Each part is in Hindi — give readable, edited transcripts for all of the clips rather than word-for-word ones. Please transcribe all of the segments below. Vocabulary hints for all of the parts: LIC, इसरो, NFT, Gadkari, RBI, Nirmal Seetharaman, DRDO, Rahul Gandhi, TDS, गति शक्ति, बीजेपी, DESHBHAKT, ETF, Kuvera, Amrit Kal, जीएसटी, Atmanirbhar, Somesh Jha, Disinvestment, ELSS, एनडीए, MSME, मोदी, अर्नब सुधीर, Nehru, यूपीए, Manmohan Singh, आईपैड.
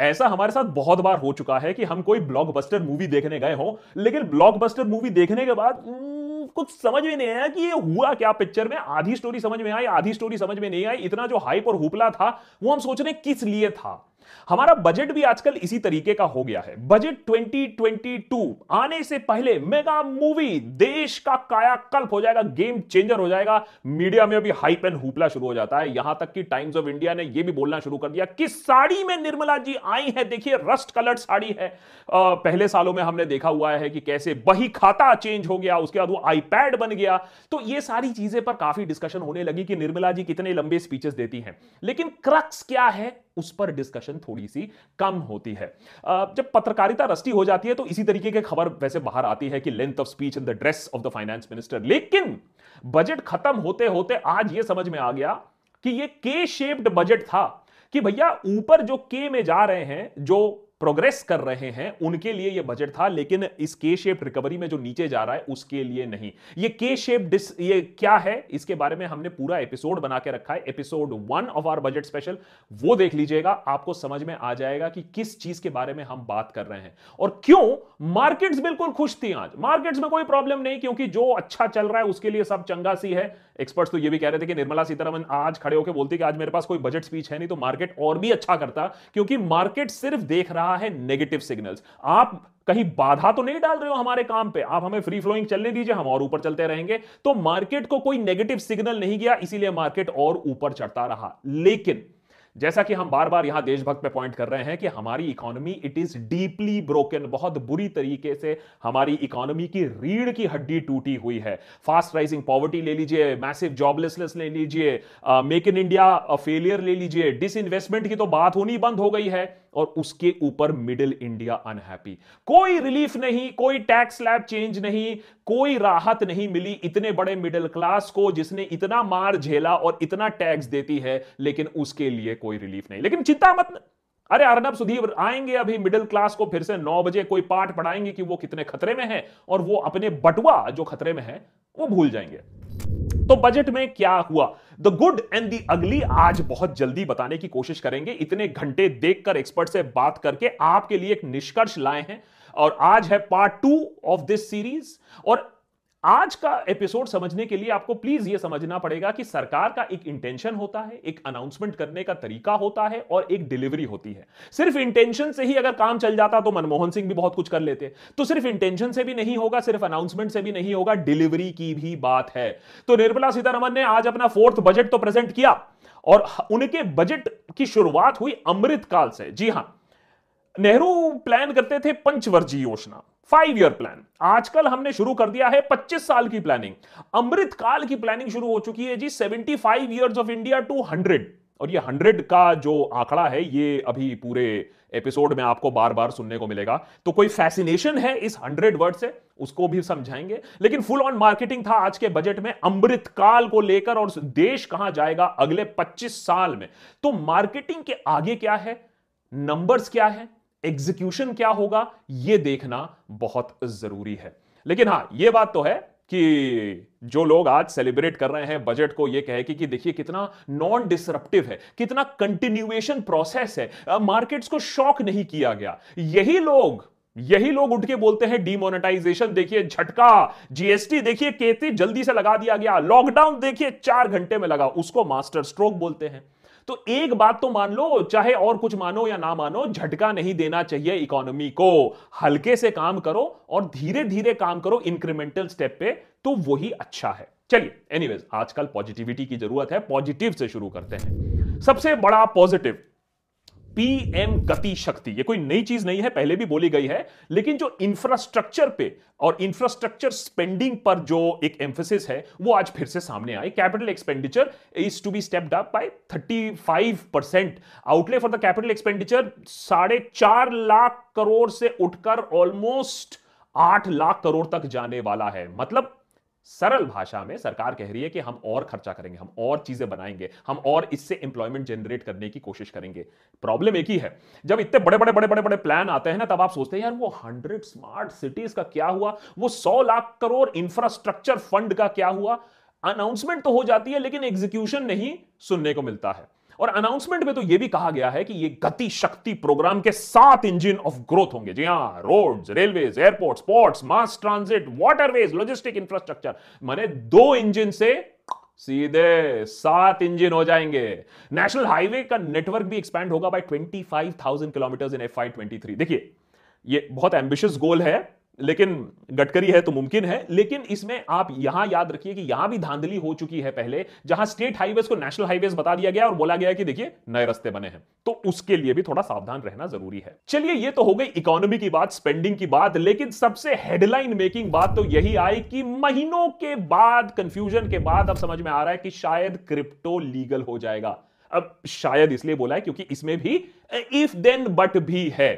ऐसा हमारे साथ बहुत बार हो चुका है कि हम कोई ब्लॉकबस्टर मूवी देखने गए हों, लेकिन ब्लॉकबस्टर मूवी देखने के बाद कुछ समझ में नहीं आया कि ये हुआ क्या पिक्चर में। आधी स्टोरी समझ में आई, आधी स्टोरी समझ में नहीं आई। इतना जो हाइप और हुपला था वो हम सोच रहे किस लिए था। हमारा बजट भी आजकल इसी तरीके का हो गया है। बजट 2022 आने से पहले मेगा मूवी, देश का कायाकल्प हो जाएगा, गेम चेंजर हो जाएगा। मीडिया में अभी हाइप एंड हुपला शुरू हो जाता है। यहां तक कि टाइम्स ऑफ इंडिया ने यह भी बोलना शुरू कर दिया किस साड़ी में निर्मला जी आई है, देखिए रस्ट कलर्ड साड़ी है। पहले सालों में हमने देखा हुआ है कि कैसे बही खाता चेंज हो गया, उसके बाद वो आईपैड बन गया। तो यह सारी चीजें पर काफी डिस्कशन होने लगी कि निर्मला जी कितने लंबे स्पीचेस देती हैं, लेकिन क्रक्स क्या है उस पर डिस्कशन थोड़ी सी कम होती है। जब पत्रकारिता रस्टी हो जाती है तो इसी तरीके की खबर वैसे बाहर आती है कि length of speech and the dress of the finance minister. लेकिन बजट खत्म होते होते आज यह समझ में आ गया कि यह के शेप्ड बजट था कि भैया ऊपर जो के में जा रहे हैं, जो प्रोग्रेस कर रहे हैं, उनके लिए यह बजट था, लेकिन इस के शेप रिकवरी में जो नीचे जा रहा है उसके लिए नहीं। ये के शेप ये क्या है, इसके बारे में हमने पूरा एपिसोड बना के रखा है। Episode 1 of our budget special, वो देख लीजिएगा, आपको समझ में आ जाएगा कि किस चीज के बारे में हम बात कर रहे हैं और क्यों मार्केट्स बिल्कुल खुश थी आज। मार्केट्स में कोई प्रॉब्लम नहीं, क्योंकि जो अच्छा चल रहा है उसके लिए सब चंगा सी है। एक्सपर्ट्स तो ये भी कह रहे थे कि निर्मला सीतारमण आज खड़े होकर बोलती कि आज मेरे पास कोई बजट स्पीच है नहीं तो मार्केट और भी अच्छा करता, क्योंकि मार्केट सिर्फ देख रहा है नेगेटिव सिग्नल्स। आप कहीं बाधा तो नहीं डाल रहे हो हमारे काम पे, आप हमें फ्री फ्लोइंग चलने दीजिए, हम और ऊपर चलते रहेंगे। तो मार्केट को कोई नेगेटिव सिग्नल नहीं गया, इसीलिए मार्केट और ऊपर चढ़ता रहा। लेकिन जैसा कि हम बार बार यहां देशभक्त पे पॉइंट कर रहे हैं कि हमारी economy, it is deeply broken, बहुत बुरी तरीके से हमारी इकोनॉमी की रीढ़ की हड्डी टूटी हुई है। फास्ट राइजिंग पॉवर्टी ले लीजिए, मैसिव जॉबलेसनेस ले लीजिए, मेक इन इंडिया फेलियर ले लीजिए, डिसइन्वेस्टमेंट की तो बात होनी बंद हो गई है, और उसके ऊपर मिडिल इंडिया अनहैप्पी। कोई रिलीफ नहीं, कोई टैक्स स्लैब चेंज नहीं, कोई राहत नहीं मिली इतने बड़े मिडिल क्लास को जिसने इतना मार झेला और इतना टैक्स देती है, लेकिन उसके लिए कोई रिलीफ नहीं। लेकिन चिंता मत, अरे अर्नब सुधीर आएंगे अभी मिडिल क्लास को फिर से 9 बजे कोई पाठ पढ़ाएंगे कि वो कितने खतरे में है, और वो अपने बटुआ जो खतरे में है वो भूल जाएंगे। तो बजट में क्या हुआ, the good and the ugly, आज बहुत जल्दी बताने की कोशिश करेंगे। इतने घंटे देखकर, एक्सपर्ट से बात करके आपके लिए एक निष्कर्ष लाए हैं, और आज है पार्ट 2 ऑफ दिस सीरीज। और आज का एपिसोड समझने के लिए आपको प्लीज ये समझना पड़ेगा कि सरकार का एक इंटेंशन होता है, एक अनाउंसमेंट करने का तरीका होता है, और एक डिलीवरी होती है। सिर्फ इंटेंशन से ही अगर काम चल जाता तो मनमोहन सिंह भी बहुत कुछ कर लेते। तो सिर्फ इंटेंशन से भी नहीं होगा, सिर्फ अनाउंसमेंट से भी नहीं होगा, डिलीवरी की भी बात है। तो निर्मला सीतारमण ने आज अपना 4th बजट तो प्रेजेंट किया, और उनके बजट की शुरुआत हुई अमृत काल से। जी हां, नेहरू प्लान करते थे पंचवर्षीय योजना, 5 ईयर प्लान। आजकल हमने शुरू कर दिया है 25 साल की प्लानिंग। अमृत काल की प्लानिंग शुरू हो चुकी है जी, 75 ईयर्स ऑफ इंडिया टू 100। और ये 100 का जो आंकड़ा है ये अभी पूरे एपिसोड में आपको बार बार सुनने को मिलेगा। तो कोई फैसिनेशन है इस 100 वर्ड से, उसको भी समझाएंगे। लेकिन फुल ऑन मार्केटिंग था आज के बजट में अमृत काल को लेकर, और देश कहां जाएगा अगले 25 साल में। तो मार्केटिंग के आगे क्या है, नंबर्स क्या है, एग्जीक्यूशन क्या होगा, यह देखना बहुत जरूरी है। लेकिन हां, यह बात तो है कि जो लोग आज सेलिब्रेट कर रहे हैं बजट को, यह कहे कि देखिए कितना नॉन डिसरप्टिव है, कितना कंटिन्यूएशन प्रोसेस है, मार्केट्स को शॉक नहीं किया गया। यही लोग उठ के बोलते हैं डीमोनेटाइजेशन देखिए झटका, जीएसटी देखिए कहते जल्दी से लगा दिया गया, लॉकडाउन देखिए 4 घंटे में लगा, उसको मास्टर स्ट्रोक बोलते हैं। तो एक बात तो मान लो, चाहे और कुछ मानो या ना मानो, झटका नहीं देना चाहिए इकोनॉमी को। हल्के से काम करो और धीरे धीरे काम करो, इंक्रीमेंटल स्टेप पे, तो वही अच्छा है। चलिए एनीवेज, आजकल पॉजिटिविटी की जरूरत है, पॉजिटिव से शुरू करते हैं। सबसे बड़ा पॉजिटिव पीएम गति शक्ति, ये कोई नई चीज नहीं है, पहले भी बोली गई है, लेकिन जो इंफ्रास्ट्रक्चर पे और इंफ्रास्ट्रक्चर स्पेंडिंग पर जो एक एम्फेसिस है वो आज फिर से सामने आई। Capital expenditure is to be stepped up by 35%। Outlay for the capital expenditure 4.5 lakh crore से उठकर ऑलमोस्ट 8 लाख करोड़ तक जाने वाला है। मतलब सरल भाषा में सरकार कह रही है कि हम और खर्चा करेंगे, हम और चीजें बनाएंगे, हम और इससे एम्प्लॉयमेंट जनरेट करने की कोशिश करेंगे। प्रॉब्लम एक ही है, जब इतने बड़े प्लान आते हैं ना, तब आप सोचते हैं यार वो 100 स्मार्ट सिटीज का क्या हुआ, वो 100 लाख करोड़ इंफ्रास्ट्रक्चर फंड का क्या हुआ। अनाउंसमेंट तो हो जाती है लेकिन एग्जीक्यूशन नहीं सुनने को मिलता है। और अनाउंसमेंट में तो यह भी कहा गया है कि यह गति शक्ति प्रोग्राम के 7 इंजन ऑफ ग्रोथ होंगे। जी हां, roads, railways, airports, ports, mass transit, waterways, logistic infrastructure, माने 2 इंजन से सीधे 7 इंजन हो जाएंगे। नेशनल हाईवे का नेटवर्क भी एक्सपैंड होगा बाय 25,000 किलोमीटर इन FY23। देखिए ये बहुत एम्बिशियस गोल है, लेकिन गडकरी है तो मुमकिन है। लेकिन इसमें आप यहां याद रखिए कि यहां भी धांधली हो चुकी है पहले, जहां स्टेट हाईवेज को नेशनल हाईवेज बता दिया गया और बोला गया कि देखिए नए रास्ते बने हैं, तो उसके लिए भी थोड़ा सावधान रहना जरूरी है। चलिए ये तो हो गई इकोनॉमी की बात, स्पेंडिंग की बात, लेकिन सबसे हेडलाइन मेकिंग बात तो यही आई कि महीनों के बाद, कंफ्यूजन के बाद अब समझ में आ रहा है कि शायद क्रिप्टो लीगल हो जाएगा। अब शायद इसलिए बोला है क्योंकि इसमें भी इफ देन बट भी है।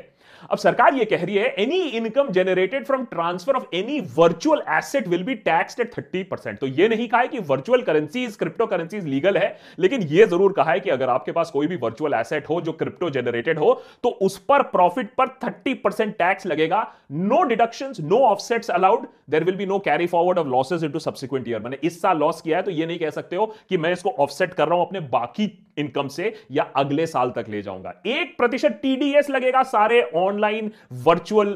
अब सरकार ये कह रही है any income generated from transfer of any virtual asset will be taxed at 30%। तो ये नहीं कहा है कि virtual currencies, crypto currencies legal है, लेकिन ये जरूर कहा है कि अगर आपके पास कोई भी वर्चुअल एसेट हो जो क्रिप्टो जनरेटेड हो तो उस पर प्रॉफिट पर 30% टैक्स लगेगा। No deductions, no offsets allowed, there will be no carry forward of losses into subsequent year. मैंने इस साल लॉस किया है तो ये नहीं कह सकते हो कि मैं इसको ऑफसेट कर रहा हूं अपने बाकी इनकम से या अगले साल तक ले जाऊंगा। 1% TDS लगेगा सारे ऑनलाइन वर्चुअल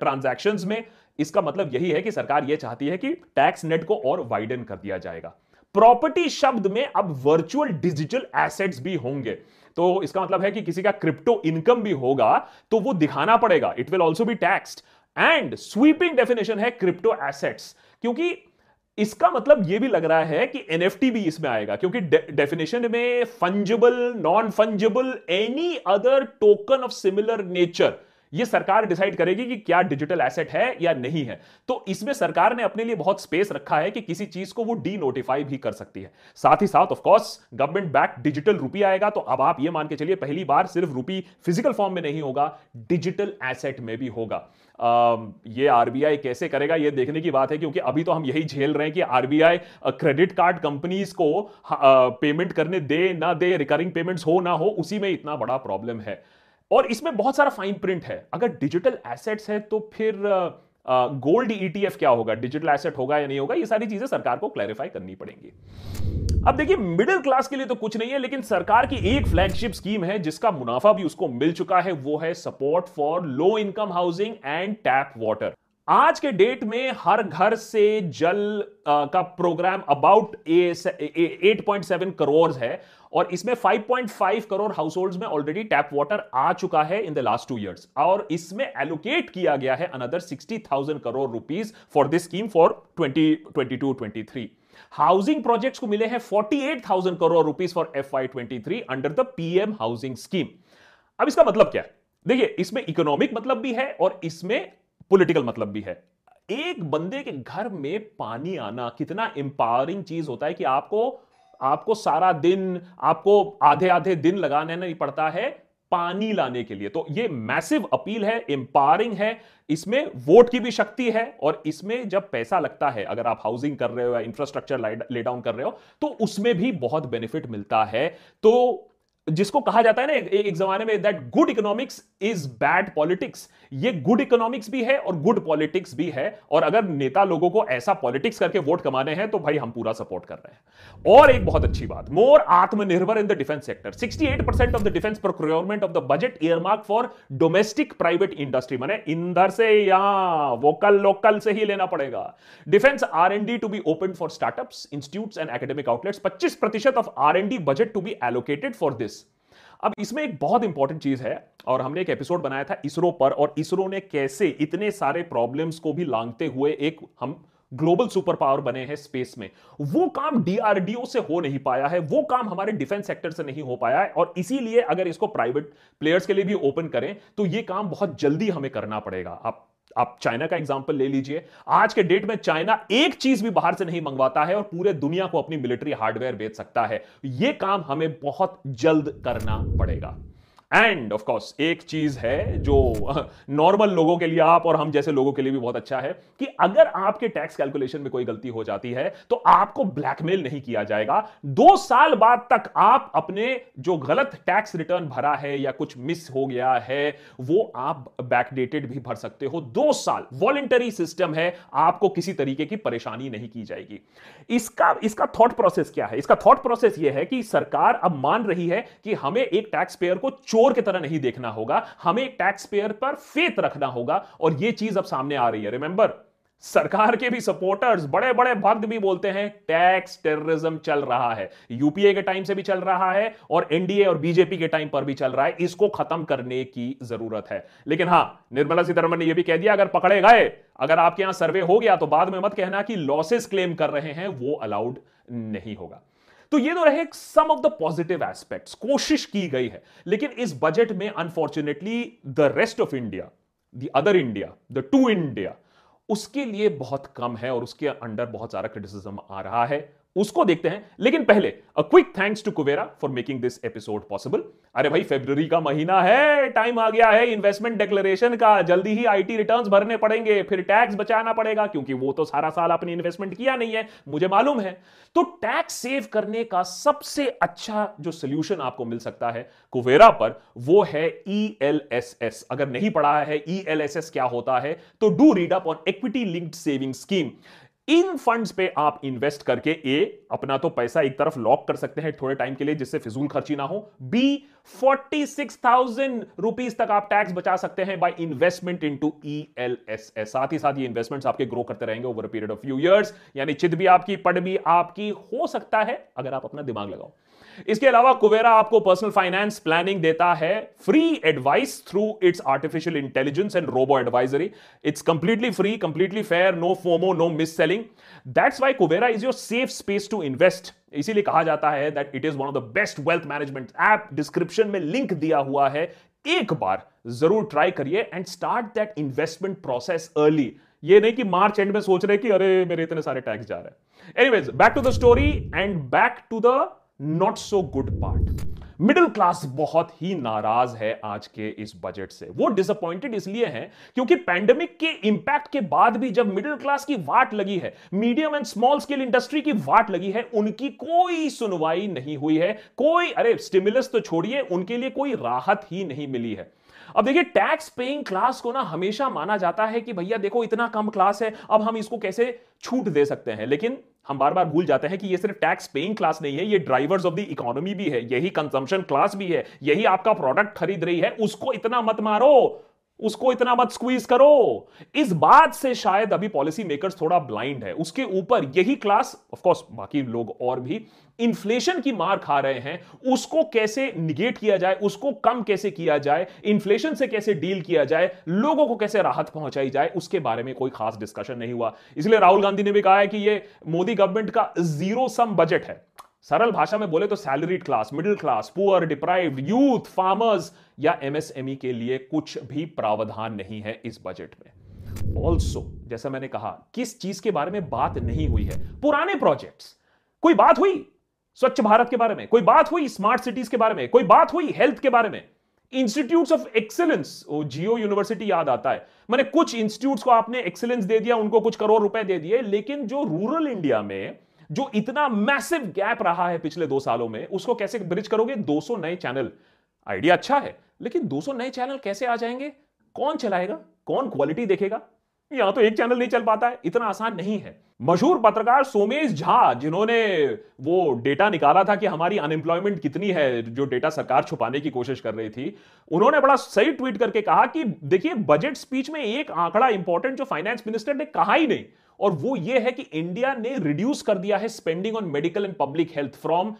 ट्रांजैक्शंस में। इसका मतलब यही है कि सरकार यह चाहती है कि टैक्स नेट को और वाइडन कर दिया जाएगा। प्रॉपर्टी शब्द में अब वर्चुअल डिजिटल एसेट्स भी होंगे, तो इसका मतलब है कि किसी का क्रिप्टो इनकम भी होगा तो वो दिखाना पड़ेगा। It will also be taxed and sweeping definition है क्रिप्टो एसेट्स, क्योंकि इसका मतलब यह भी लग रहा है कि NFT भी इसमें आएगा, क्योंकि डेफिनेशन में fungible, non fungible, any other token of similar nature, ये सरकार डिसाइड करेगी कि क्या डिजिटल एसेट है या नहीं है। तो इसमें सरकार ने अपने लिए बहुत स्पेस रखा है कि किसी चीज को वो डी नोटिफाई भी कर सकती है। साथ ही साथ of course government back digital rupee आएगा, तो अब आप ये मान के चलिए पहली बार सिर्फ रूपी फिजिकल फॉर्म में नहीं होगा, डिजिटल एसेट में भी होगा। ये RBI कैसे करेगा ये देखने की बात है, क्योंकि अभी तो हम यही झेल रहे हैं कि RBI क्रेडिट कार्ड कंपनीज को पेमेंट करने दे ना दे, रिकरिंग पेमेंट्स हो ना हो, उसी में इतना बड़ा प्रॉब्लम है। और इसमें बहुत सारा फाइन प्रिंट है। अगर डिजिटल एसेट्स है तो फिर गोल्ड ETF क्या होगा, डिजिटल एसेट होगा या नहीं होगा, ये सारी चीजें सरकार को क्लैरिफाई करनी पड़ेंगी। अब देखिए मिडिल क्लास के लिए तो कुछ नहीं है, लेकिन सरकार की एक फ्लैगशिप स्कीम है जिसका मुनाफा भी उसको मिल चुका है, वो है support for low income housing and tap water. आज के डेट में हर घर से जल का प्रोग्राम अबाउट 8.7 करोड़ है और इसमें 5.5 करोड़ हाउसहोल्ड्स में ऑलरेडी टैप वाटर आ चुका है इन द लास्ट 2 years, और इसमें एलोकेट किया गया है another 60,000 crore rupees for this scheme for 2022-23। Housing projects को मिले हैं 48,000 crore rupees for FY23 under the PM housing scheme. अब इसका मतलब क्या है, देखिए इसमें इकोनॉमिक मतलब भी है और इसमें पॉलिटिकल मतलब भी है। एक बंदे के घर में पानी आना कितना एम्पावरिंग चीज होता है कि आपको सारा दिन, आपको आधे दिन लगाने नहीं पड़ता है पानी लाने के लिए। तो ये मैसिव अपील है, एम्पावरिंग है, इसमें वोट की भी शक्ति है, और इसमें जब पैसा लगता है, अगर आप हाउसिंग कर रहे हो या इंफ्रास्ट्रक्चर ले डाउन कर रहे हो, तो उसमें भी बहुत बेनिफिट मिलता है। तो जिसको कहा जाता है ना एक जमाने में that good economics is bad politics, ये गुड इकोनॉमिक्स भी है और गुड पॉलिटिक्स भी है। और अगर नेता लोगों को ऐसा पॉलिटिक्स करके वोट कमाने हैं तो भाई हम पूरा सपोर्ट कर रहे हैं। और एक बहुत अच्छी बात, मोर आत्मनिर्भर in the defence sector. 68% of the defence procurement of the budget earmark for domestic private industry, माने इंदर से या वोकल लोकल से ही लेना पड़ेगा। Defence R&D to be open for startups, institutes and academic outlets. 25% of R&D budget to be allocated for this. अब इसमें एक बहुत इंपॉर्टेंट चीज है, और हमने एक एपिसोड बनाया था इसरो पर, और इसरो ने कैसे इतने सारे प्रॉब्लम्स को भी लांघते हुए एक हम ग्लोबल सुपर पावर बने हैं स्पेस में। वो काम DRDO से हो नहीं पाया है, वो काम हमारे डिफेंस सेक्टर से नहीं हो पाया है, और इसीलिए अगर इसको प्राइवेट प्लेयर्स के लिए भी ओपन करें तो ये काम बहुत जल्दी हमें करना पड़ेगा। आप चाइना का एग्जाम्पल ले लीजिए, आज के डेट में चाइना एक चीज भी बाहर से नहीं मंगवाता है और पूरे दुनिया को अपनी मिलिट्री हार्डवेयर बेच सकता है। यह काम हमें बहुत जल्द करना पड़ेगा। एंड ऑफ कोर्स एक चीज है जो नॉर्मल लोगों के लिए, आप और हम जैसे लोगों के लिए भी बहुत अच्छा है कि अगर आपके टैक्स कैलकुलेशन में कोई गलती हो जाती है तो आपको ब्लैकमेल नहीं किया जाएगा। 2 साल बाद तक आप अपने जो गलत टैक्स रिटर्न भरा है या कुछ मिस हो गया है वो आप बैकडेटेड भी भर सकते हो। 2 साल वॉलंटरी सिस्टम है, आपको किसी तरीके की परेशानी नहीं की जाएगी। इसका थॉट प्रोसेस क्या है? इसका थॉट प्रोसेस यह है कि सरकार अब मान रही है कि हमें एक टैक्स पेयर को चोर की तरह नहीं देखना होगा, हमें एक टैक्स पेयर पर फेथ रखना होगा और यह चीज अब सामने आ रही है। रिमेंबर, सरकार के भी सपोर्टर्स, बड़े बड़े भक्त भी बोलते हैं टैक्स टेररिज्म चल रहा है, यूपीए के टाइम से भी चल रहा है और एनडीए और बीजेपी के टाइम पर भी चल रहा है, इसको खत्म करने की जरूरत है। लेकिन हां, निर्मला सीतारमण ने यह भी कह दिया अगर पकड़े गए, अगर आपके यहां सर्वे हो गया तो बाद में मत कहना कि लॉसेस क्लेम कर रहे हैं, वो अलाउड नहीं होगा। तो ये तो रहे some of the positive aspects, कोशिश की गई है। लेकिन इस बजट में unfortunately the rest of India, the other India, the two India, उसके लिए बहुत कम है और उसके अंडर बहुत सारा क्रिटिसिज्म आ रहा है, उसको देखते हैं। लेकिन पहले a quick thanks to Kuvera for making this episode possible. अरे भाई, फरवरी का महीना है, टाइम आ गया है इन्वेस्टमेंट डिक्लेरेशन का, जल्दी ही आईटी रिटर्न्स भरने पड़ेंगे, फिर टैक्स बचाना पड़ेगा क्योंकि वो तो सारा साल आपने इन्वेस्टमेंट किया नहीं है, मुझे मालूम है। तो टैक्स सेव करने का सबसे अच्छा जो सोल्यूशन आपको मिल सकता है कुवेरा पर वो है ELSS। अगर नहीं पढ़ा है ELSS क्या होता है तो do read up on equity linked saving scheme. इन फंड्स पे आप इन्वेस्ट करके ए, अपना तो पैसा एक तरफ लॉक कर सकते हैं थोड़े टाइम के लिए जिससे फिजूल खर्ची ना हो, बी, 46,000 रुपीस तक आप टैक्स बचा सकते हैं बाय इन्वेस्टमेंट इनटू ELSS। साथ ही साथ ये इन्वेस्टमेंट्स आपके ग्रो करते रहेंगे over a period of few years, यानी चित भी आपकी, पढ़ भी आपकी, हो सकता है अगर आप अपना दिमाग लगाओ। इसके अलावा कुवेरा आपको पर्सनल फाइनेंस प्लानिंग देता है, free advice through its artificial intelligence and robo advisory. It's completely free, completely fair, no FOMO, no mis selling. That's why Kuvera is your safe space to invest. इसीलिए कहा जाता है that it is one of the best wealth management app. Description में लिंक दिया हुआ है, एक बार जरूर ट्राई करिए and start that investment process early. ये नहीं कि मार्च एंड में सोच रहे कि अरे मेरे इतने सारे टैक्स जा रहे हैं। Anyways, back to the story and back to the not so good part. Middle class बहुत ही नाराज है आज के इस बजट से। वो डिसअपॉइंटेड इसलिए हैं क्योंकि पैंडेमिक के इंपैक्ट के बाद भी जब मिडिल क्लास की वाट लगी है, medium and small scale industry की वाट लगी है, उनकी कोई सुनवाई नहीं हुई है। कोई, अरे स्टिमुलस तो छोड़िए, उनके लिए कोई राहत ही नहीं मिली है। अब देखिए, टैक्स पेइंग क्लास को ना हमेशा माना जाता है कि भैया देखो इतना कम क्लास है, अब हम इसको कैसे छूट दे सकते हैं। लेकिन हम बार बार भूल जाते हैं कि ये सिर्फ टैक्स पेइंग क्लास नहीं है, ये ड्राइवर्स ऑफ द इकोनॉमी भी है, यही कंजम्पशन क्लास भी है, यही आपका प्रोडक्ट खरीद रही है। उसको इतना मत मारो, उसको इतना मत स्क्वीज करो। इस बात से शायद अभी पॉलिसी मेकर्स थोड़ा ब्लाइंड है। उसके ऊपर यही क्लास, ऑफ कोर्स बाकी लोग और भी इन्फ्लेशन की मार खा रहे हैं, उसको कैसे निगेट किया जाए, उसको कम कैसे किया जाए, इन्फ्लेशन से कैसे डील किया जाए, लोगों को कैसे राहत पहुंचाई जाए, उसके बारे में कोई खास डिस्कशन नहीं हुआ। इसलिए राहुल गांधी ने भी कहा है कि ये मोदी गवर्नमेंट का जीरो सम बजट है। सरल भाषा में बोले तो salaried class, middle class, poor, deprived, youth, farmers या MSME के लिए कुछ भी प्रावधान नहीं है इस बजट में। ऑल्सो, जैसा मैंने कहा, किस चीज के बारे में बात नहीं हुई है? पुराने प्रोजेक्ट्स। कोई बात हुई स्वच्छ भारत के बारे में, कोई बात हुई स्मार्ट सिटीज के बारे में, कोई बात हुई हेल्थ के बारे में, institutes of excellence, Jio university याद आता है। मैंने कुछ इंस्टीट्यूट्स को आपने एक्सीलेंस दे दिया, उनको कुछ करोड़ रुपए दे दिए, लेकिन जो रूरल इंडिया में जो इतना मैसिव गैप रहा है पिछले 2 सालों में, उसको कैसे ब्रिज करोगे? 200 नए चैनल, आइडिया अच्छा है, लेकिन 200 नए चैनल कैसे आ जाएंगे? कौन चलाएगा? कौन क्वालिटी देखेगा? यहां तो एक चैनल नहीं चल पाता है, इतना आसान नहीं है। मशहूर पत्रकार सोमेश झा, जिन्होंने वो डेटा निकाला था कि हमारी अनएम्प्लॉयमेंट कितनी है, जो डेटा सरकार छुपाने की कोशिश कर रही थी, उन्होंने बड़ा सही ट्वीट करके कहा कि देखिए, बजट स्पीच में एक आंकड़ा इंपॉर्टेंट जो फाइनेंस मिनिस्टर ने कहा ही नहीं, और वो ये है कि इंडिया ने रिड्यूस कर दिया है spending on medical and public health from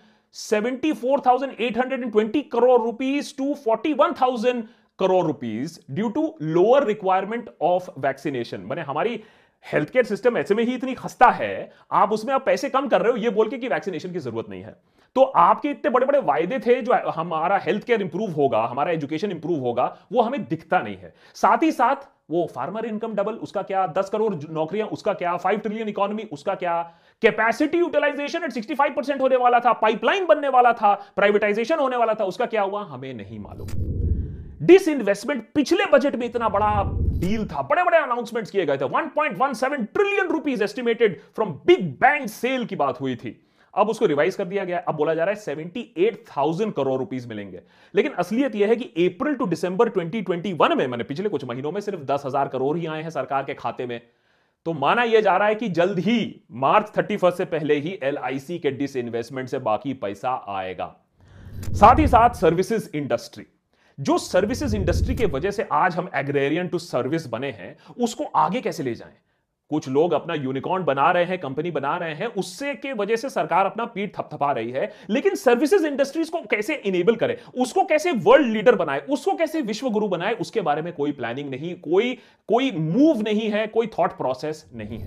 74,820 crore rupees to 41,000 crore rupees due to lower requirement of vaccination. मैंने हमारी हेल्थ केयर सिस्टम ऐसे में ही इतनी खस्ता है, आप उसमें आप पैसे कम कर रहे हो ये बोल के कि वैक्सीनेशन की जरूरत नहीं है। तो आपके इतने बड़े बड़े वायदे थे जो हमारा हेल्थ केयर इंप्रूव होगा, हमारा एजुकेशन इंप्रूव होगा, वो हमें दिखता नहीं है। साथ ही साथ वो फार्मर इनकम डबल, उसका क्या? 10 करोड़ नौकरियां, उसका क्या? 5 ट्रिलियन इकोनॉमी, उसका क्या? कैपेसिटी यूटिलाइजेशन 65% होने वाला था, पाइपलाइन बनने वाला था, प्राइवेटाइजेशन होने वाला था, उसका क्या हुआ? हमें नहीं मालूम। डिसइन्वेस्टमेंट पिछले बजट में इतना बड़ा डील था, बड़े बड़े अनाउंसमेंट्स किए गए थे। 1.17 trillion rupees estimated from big bank sale की बात हुई थी, अब उसको रिवाइज कर दिया गया। अब बोला जा रहा है 78,000 करोड़ रुपीस मिलेंगे, लेकिन असलियत यह है कि अप्रैल टू दिसंबर 2021 में, मैंने पिछले कुछ महीनों में, सिर्फ 10,000 करोड़ ही आए हैं सरकार के खाते में। तो माना यह जा रहा है कि जल्द ही मार्च 31 से पहले ही LIC के डिसइन्वेस्टमेंट से बाकी पैसा आएगा। साथ ही साथ सर्विसेज इंडस्ट्री, जो सर्विसेज इंडस्ट्री के वजह से आज हम एग्रेरियन टू सर्विस बने हैं, उसको आगे कैसे ले जाएं। कुछ लोग अपना यूनिकॉर्न बना रहे हैं, कंपनी बना रहे हैं, उससे के वजह से सरकार अपना पीठ थपथपा रही है, लेकिन सर्विसेज इंडस्ट्रीज को कैसे इनेबल करें, उसको कैसे वर्ल्ड लीडर बनाए, उसको कैसे विश्व गुरु बनाए, उसके बारे में कोई प्लानिंग नहीं, कोई मूव नहीं है, कोई थॉट प्रोसेस नहीं है।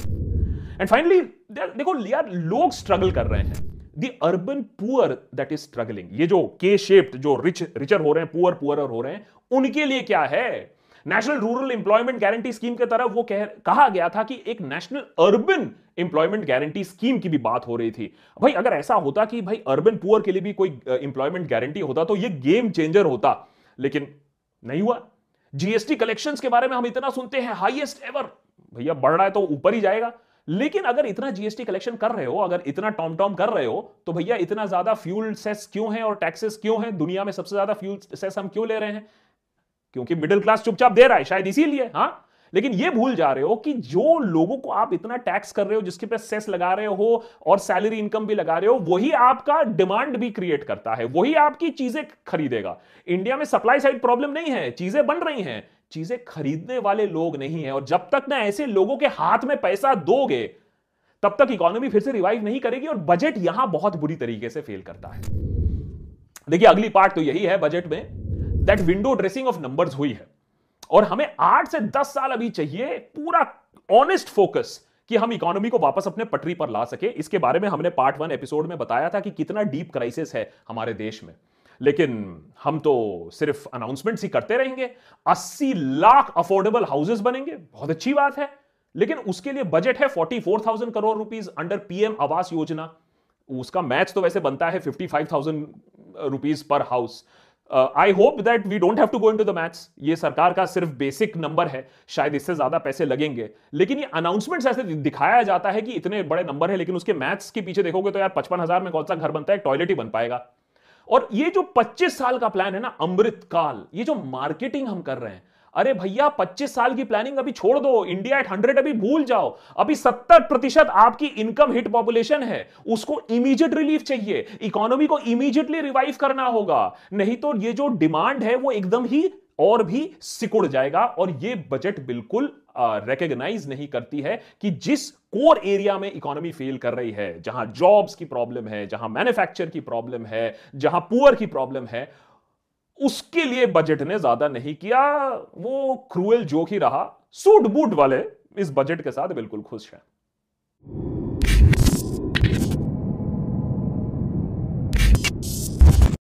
एंड फाइनली देखो यार, लोग स्ट्रगल कर रहे हैं, The urban poor that is struggling, ये जो K-shaped, जो रिचर हो रहे हैं, पुअर पुअरर हो रहे हैं, उनके लिए क्या है। National rural employment guarantee scheme के तरह वो कहा गया था कि एक national urban employment guarantee scheme की भी बात हो रही थी। भाई अगर ऐसा होता कि भाई अर्बन पुअर के लिए भी कोई एम्प्लॉयमेंट गारंटी होता तो ये गेम चेंजर होता, लेकिन नहीं हुआ। जीएसटी कलेक्शन के बारे में हम इतना सुनते हैं, हाइएस्ट एवर, भैया बढ़ रहा है तो ऊपर ही जाएगा, लेकिन अगर इतना जीएसटी कलेक्शन कर रहे हो, अगर इतना टॉम टॉम कर रहे हो, तो भैया इतना ज्यादा फ्यूल सेस क्यों है और टैक्सेस क्यों है, दुनिया में सबसे ज्यादा फ्यूल सेस हम क्यों ले रहे हैं, क्योंकि मिडिल क्लास चुपचाप दे रहा है शायद इसीलिए। हाँ, लेकिन ये भूल जा रहे हो कि जो लोगों को आप इतना टैक्स कर रहे हो, जिसके पे सेस लगा रहे हो और सैलरी इनकम भी लगा रहे हो, वही आपका डिमांड भी क्रिएट करता है, वही आपकी चीजें खरीदेगा। इंडिया में सप्लाई साइड प्रॉब्लम नहीं है, चीजें बन रही हैं, चीजें खरीदने वाले लोग नहीं है। और जब तक ना ऐसे लोगों के हाथ में पैसा दोगे, तब तक इकोनॉमी फिर से रिवाइव नहीं करेगी, और बजट यहां बहुत बुरी तरीके से फेल करता है। देखिए अगली पार्ट तो यही है बजट में, that window dressing of numbers हुई है, और हमें 8 से 10 साल अभी चाहिए पूरा ऑनेस्ट फोकस कि हम इकोनॉमी को वापस अपने पटरी पर ला सके। इसके बारे में हमने पार्ट 1 एपिसोड में बताया था कि कितना डीप क्राइसिस है हमारे देश में, लेकिन हम तो सिर्फ अनाउंसमेंट्स ही करते रहेंगे। 80 लाख अफोर्डेबल हाउसेस बनेंगे, बहुत अच्छी बात है, लेकिन उसके लिए बजट है 44,000 crore rupees under PM Awas Yojana. उसका मैच तो वैसे बनता है 55,000 रुपीस पर house. I hope that we don't have to go into the maths, ये सरकार का सिर्फ बेसिक नंबर है, शायद इससे ज्यादा पैसे लगेंगे, लेकिन ये अनाउंसमेंट्स ऐसे दिखाया जाता है कि इतने बड़े नंबर है, लेकिन उसके मैथ्स के पीछे देखोगे तो यार 55,000 में कौन सा घर बनता है, टॉयलेट ही बन पाएगा। और ये जो 25 साल का प्लान है ना, अमृत काल, ये जो मार्केटिंग हम कर रहे हैं, अरे भैया 25 साल की प्लानिंग अभी छोड़ दो, इंडिया एट 100 अभी भूल जाओ। अभी 70% आपकी इनकम हिट पॉपुलेशन है, उसको इमीडिएट रिलीफ चाहिए, इकोनॉमी को इमीडिएटली रिवाइव करना होगा, नहीं तो ये जो डिमांड है वो एकदम ही और भी सिकुड़ जाएगा। और ये बजट बिल्कुल रिकॉग्नाइज नहीं करती है कि जिस कोर एरिया में इकोनॉमी फेल कर रही है, जहां जॉब्स की प्रॉब्लम है, जहां मैन्युफैक्चर की प्रॉब्लम है, जहां पुअर की प्रॉब्लम है, उसके लिए बजट ने ज्यादा नहीं किया, वो क्रूएल जोक ही रहा। सूट बूट वाले इस बजट के साथ बिल्कुल खुश हैं।